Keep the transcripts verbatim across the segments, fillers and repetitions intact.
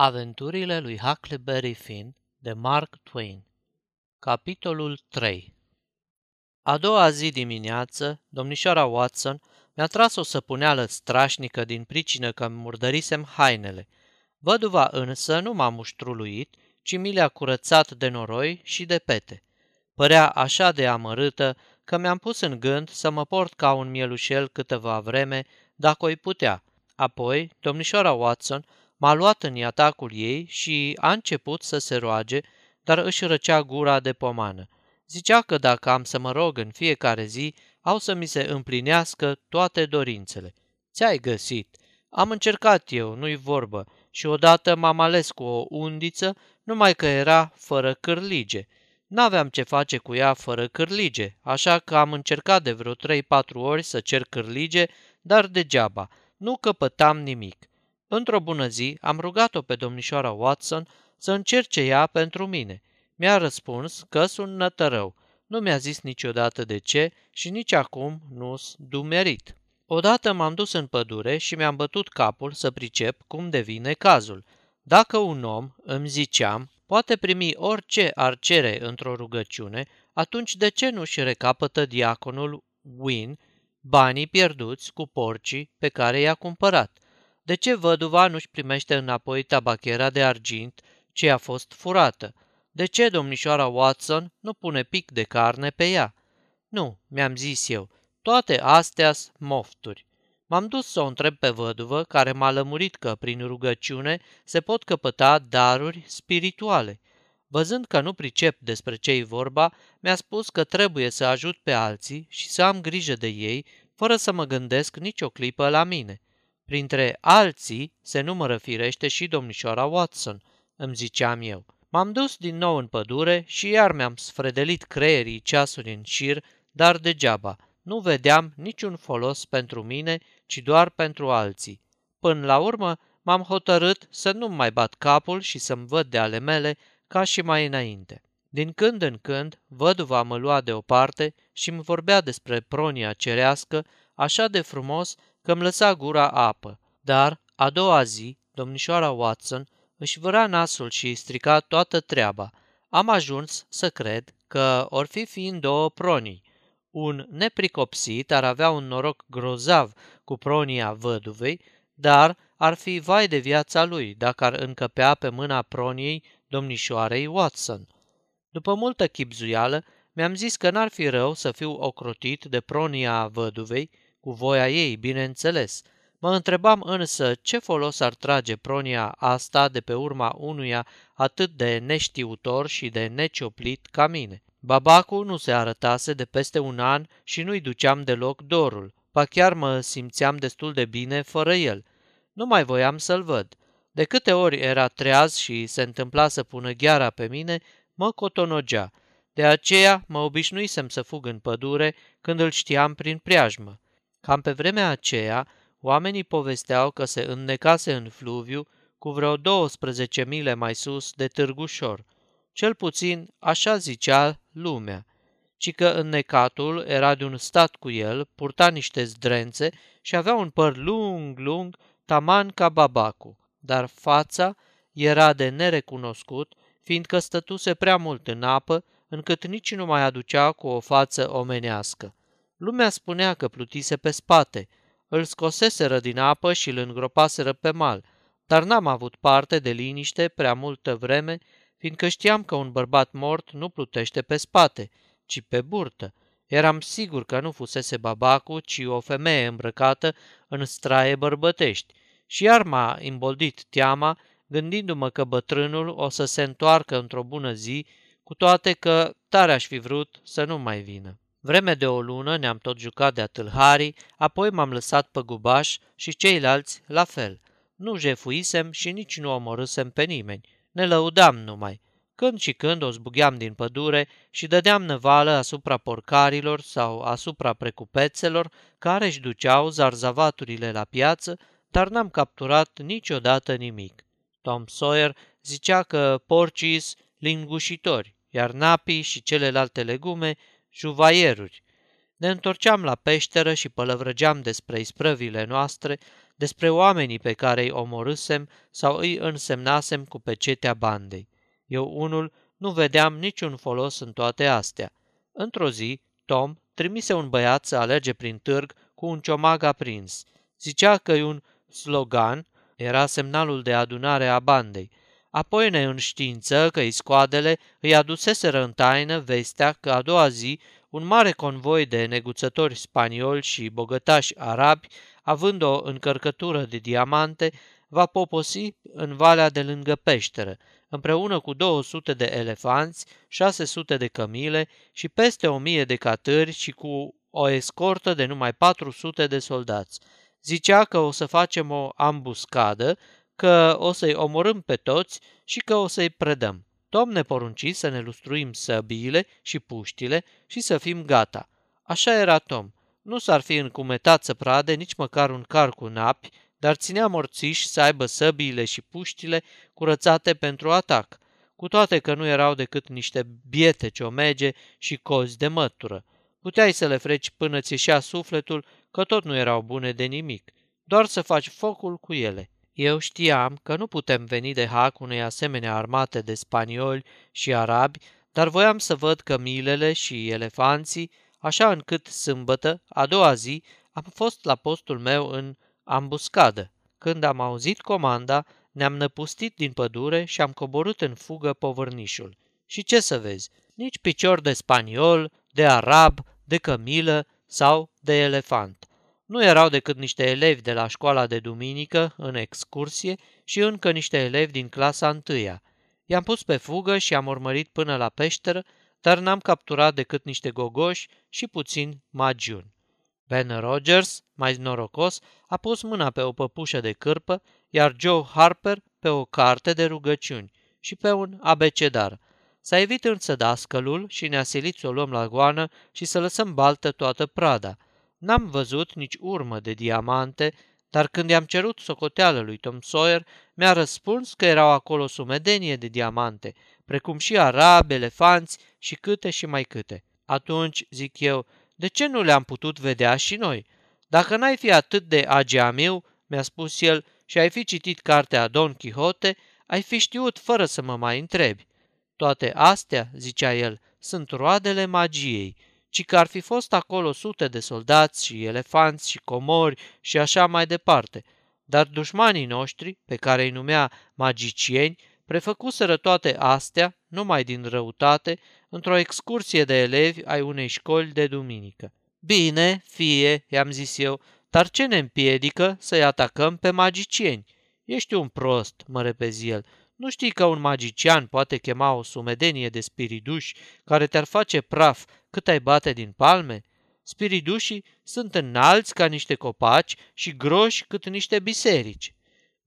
Aventurile lui Huckleberry Finn de Mark Twain. Capitolul trei. A doua zi dimineață, domnișoara Watson mi-a tras o săpuneală strașnică din pricină că îmi murdărisem hainele. Văduva însă nu m-a muștruluit, ci mi le-a curățat de noroi și de pete. Părea așa de amărâtă că mi-am pus în gând să mă port ca un mielușel câteva vreme, dacă o-i putea. Apoi, domnișoara Watson m-a luat în iatacul ei și a început să se roage, dar își răcea gura de pomană. Zicea că dacă am să mă rog în fiecare zi, au să mi se împlinească toate dorințele. Ți-ai găsit. Am încercat eu, nu-i vorbă, și odată m-am ales cu o undiță, numai că era fără cârlige. N-aveam ce face cu ea fără cârlige, așa că am încercat de vreo trei-patru ori să cer cârlige, dar degeaba, nu căpătam nimic. Într-o bună zi am rugat-o pe domnișoara Watson să încerce ea pentru mine. Mi-a răspuns că sunt nătărău. Nu mi-a zis niciodată de ce și nici acum nu-s dumerit. Odată m-am dus în pădure și mi-am bătut capul să pricep cum devine cazul. Dacă un om, îmi ziceam, poate primi orice ar cere într-o rugăciune, atunci de ce nu-și recapătă diaconul Wynne banii pierduți cu porcii pe care i-a cumpărat? De ce văduva nu-și primește înapoi tabachera de argint ce i-a fost furată? De ce domnișoara Watson nu pune pic de carne pe ea? Nu, mi-am zis eu, toate astea-s mofturi. M-am dus să o întreb pe văduvă, care m-a lămurit că prin rugăciune se pot căpăta daruri spirituale. Văzând că nu pricep despre ce-i vorba, mi-a spus că trebuie să ajut pe alții și să am grijă de ei, fără să mă gândesc nicio clipă la mine. Printre alții se numără firește și domnișoara Watson, îmi ziceam eu. M-am dus din nou în pădure și iar mi-am sfredelit creierii ceasuri în șir, dar degeaba. Nu vedeam niciun folos pentru mine, ci doar pentru alții. Până la urmă, m-am hotărât să nu-mi mai bat capul și să-mi văd de ale mele ca și mai înainte. Din când în când, văduva mă lua deoparte și îmi vorbea despre pronia cerească așa de frumos că îmi lăsa gura apă. Dar, a doua zi, domnișoara Watson își vâra nasul și strica toată treaba. Am ajuns să cred că or fi fiind două pronii. Un nepricopsit ar avea un noroc grozav cu pronia văduvei, dar ar fi vai de viața lui dacă ar încăpea pe mâna proniei domnișoarei Watson. După multă chibzuială, mi-am zis că n-ar fi rău să fiu ocrotit de pronia văduvei, cu voia ei, bineînțeles. Mă întrebam însă ce folos ar trage pronia asta de pe urma unuia atât de neștiutor și de necioplit ca mine. Babacul nu se arătase de peste un an și nu-i duceam deloc dorul, ba chiar mă simțeam destul de bine fără el. Nu mai voiam să-l văd. De câte ori era treaz și se întâmpla să pună gheara pe mine, mă cotonogea. De aceea mă obișnuisem să fug în pădure când îl știam prin preajmă. Cam pe vremea aceea, oamenii povesteau că se înnecase în fluviu cu vreo douăsprezece mile mai sus de Târgușor. Cel puțin așa zicea lumea, ci că înnecatul era de un stat cu el, purta niște zdrențe și avea un păr lung, lung, taman ca babacul, dar fața era de nerecunoscut, fiindcă stătuse prea mult în apă, încât nici nu mai aducea cu o față omenească. Lumea spunea că plutise pe spate, îl scoseseră din apă și îl îngropaseră pe mal, dar n-am avut parte de liniște prea multă vreme, fiindcă știam că un bărbat mort nu plutește pe spate, ci pe burtă. Eram sigur că nu fusese babacul, ci o femeie îmbrăcată în straie bărbătești. Și iar m-a imboldit teama, gândindu-mă că bătrânul o să se întoarcă într-o bună zi, cu toate că tare aș fi vrut să nu mai vină. Vreme de o lună ne-am tot jucat de-a tâlharii, apoi m-am lăsat păgubaș și ceilalți la fel. Nu jefuisem și nici nu omorâsem pe nimeni. Ne lăudam numai. Când și când o zbugheam din pădure și dădeam năvală asupra porcarilor sau asupra precupețelor care își duceau zarzavaturile la piață, dar n-am capturat niciodată nimic. Tom Sawyer zicea că porcii-s lingușitori, iar napii și celelalte legume juvaieruri. Ne întorceam la peșteră și pălăvrăgeam despre isprăvile noastre, despre oamenii pe care îi omorâsem sau îi însemnasem cu pecetea bandei. Eu unul nu vedeam niciun folos în toate astea. Într-o zi, Tom trimise un băiat să alerge prin târg cu un ciomag aprins. Zicea că-i un slogan, era semnalul de adunare a bandei. Apoi ne înștiință că iscoadele îi aduseseră în taină vestea că a doua zi un mare convoi de neguțători spanioli și bogătași arabi, având o încărcătură de diamante, va poposi în valea de lângă peșteră, împreună cu două sute de elefanți, șase sute de cămile și peste o mie de catâri și cu o escortă de numai patru sute de soldați. Zicea că o să facem o ambuscadă, că o să-i omorâm pe toți și că o să-i predăm. Tom ne porunci să ne lustruim săbiile și puștile și să fim gata. Așa era Tom. Nu s-ar fi încumetat să prade nici măcar un car cu napi, dar ținea morțiși să aibă săbiile și puștile curățate pentru atac, cu toate că nu erau decât niște biete ciomege și cozi de mătură. Puteai să le freci până ți ieșea sufletul că tot nu erau bune de nimic, doar să faci focul cu ele. Eu știam că nu putem veni de hac unei asemenea armate de spanioli și arabi, dar voiam să văd cămilele și elefanții, așa încât sâmbătă, a doua zi, am fost la postul meu în ambuscadă. Când am auzit comanda, ne-am năpustit din pădure și am coborât în fugă povărnișul. Și ce să vezi? Nici picior de spaniol, de arab, de cămilă sau de elefant. Nu erau decât niște elevi de la școala de duminică, în excursie, și încă niște elevi din clasa întâia. I-am pus pe fugă și am urmărit până la peșteră, dar n-am capturat decât niște gogoși și puțin magiuni. Ben Rogers, mai norocos, a pus mâna pe o păpușă de cârpă, iar Joe Harper pe o carte de rugăciuni și pe un abecedar. S-a evit însă dascălul și ne-a silit să o luăm la goană și să lăsăm baltă toată prada. N-am văzut nici urmă de diamante, dar când i-am cerut socoteală lui Tom Sawyer, mi-a răspuns că erau acolo sumedenie de diamante, precum și arabi, elefanți și câte și mai câte. Atunci, zic eu, de ce nu le-am putut vedea și noi? Dacă n-ai fi atât de ageamiu, mi-a spus el, și ai fi citit cartea Don Quixote, ai fi știut fără să mă mai întrebi. Toate astea, zicea el, sunt roadele magiei, ci că ar fi fost acolo sute de soldați și elefanți și comori și așa mai departe. Dar dușmanii noștri, pe care îi numea magicieni, prefăcuseră toate astea, numai din răutate, într-o excursie de elevi ai unei școli de duminică. Bine, fie, i-am zis eu, dar ce ne împiedică să-i atacăm pe magicieni? Ești un prost, mă repezi el. Nu știi că un magician poate chema o sumedenie de spiriduși care te-ar face praf cât ai bate din palme? Spiridușii sunt înalți ca niște copaci și groși cât niște biserici.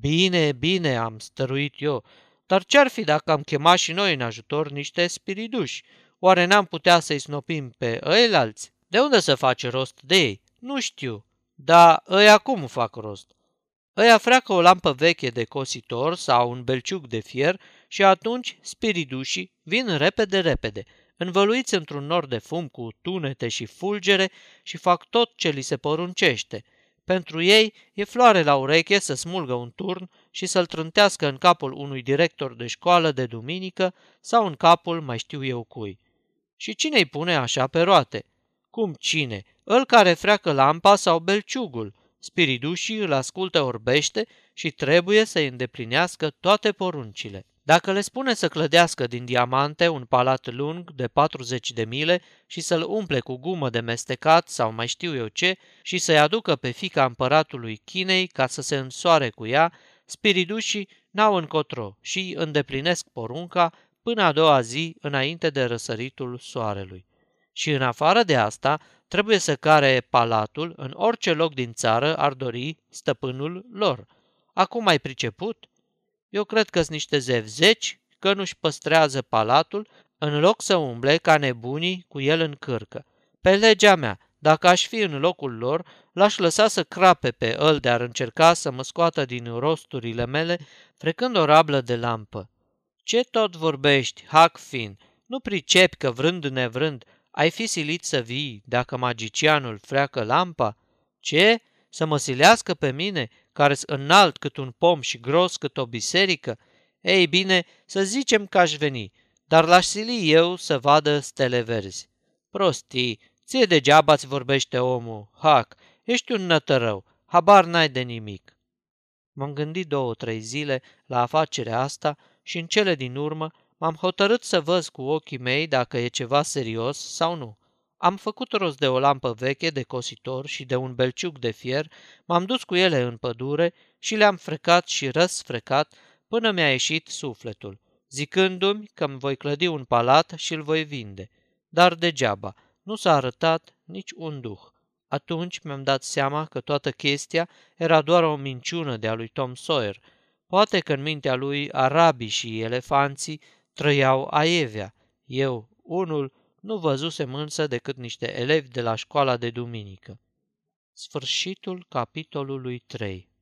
Bine, bine, am stăruit eu, dar ce-ar fi dacă am chemat și noi în ajutor niște spiriduși? Oare n-am putea să-i snopim pe ăilalți? De unde să faci rost de ei? Nu știu, dar ăia cum fac rost? Ăia freacă o lampă veche de cositor sau un belciug de fier și atunci spiridușii vin repede-repede, învăluiți într-un nor de fum cu tunete și fulgere și fac tot ce li se poruncește. Pentru ei e floare la ureche să smulgă un turn și să-l trântească în capul unui director de școală de duminică sau în capul mai știu eu cui. Și cine îi pune așa pe roate? Cum cine? Îl care freacă lampa sau belciugul. Spiridușii îl ascultă orbește și trebuie să-i îndeplinească toate poruncile. Dacă le spune să clădească din diamante un palat lung de patruzeci de mile și să-l umple cu gumă de mestecat sau mai știu eu ce și să-i aducă pe fiica împăratului Chinei ca să se însoare cu ea, spiridușii n-au încotro și îndeplinesc porunca până a doua zi înainte de răsăritul soarelui. Și în afară de asta, trebuie să care palatul în orice loc din țară ar dori stăpânul lor. Acum ai priceput? Eu cred că-s niște zevzeci, că nu-și păstrează palatul, în loc să umble ca nebunii cu el în cârcă. Pe legea mea, dacă aș fi în locul lor, l-aș lăsa să crape pe el de-ar încerca să mă scoată din rosturile mele, frecând o rablă de lampă. Ce tot vorbești, Huck Finn? Nu pricepi că, vrând nevrând, ai fi silit să vii dacă magicianul freacă lampa? Ce? Să mă silească pe mine, care-s înalt cât un pom și gros cât o biserică, ei bine, să zicem că aș veni, dar l-aș sili eu să vadă stele verzi. Prostii, ție degeaba-ți vorbește omul, Huck, ești un nătărău, habar n-ai de nimic. M-am gândit două-trei zile la afacerea asta și în cele din urmă m-am hotărât să văz cu ochii mei dacă e ceva serios sau nu. Am făcut rost de o lampă veche de cositor și de un belciug de fier, m-am dus cu ele în pădure și le-am frecat și răsfrecat până mi-a ieșit sufletul, zicându-mi că-mi voi clădi un palat și îl voi vinde. Dar degeaba, nu s-a arătat nici un duh. Atunci mi-am dat seama că toată chestia era doar o minciună de-a lui Tom Sawyer. Poate că în mintea lui arabii și elefanții trăiau aievea. Eu, unul, nu văzusem însă decât niște elevi de la școala de duminică. Sfârșitul capitolului trei.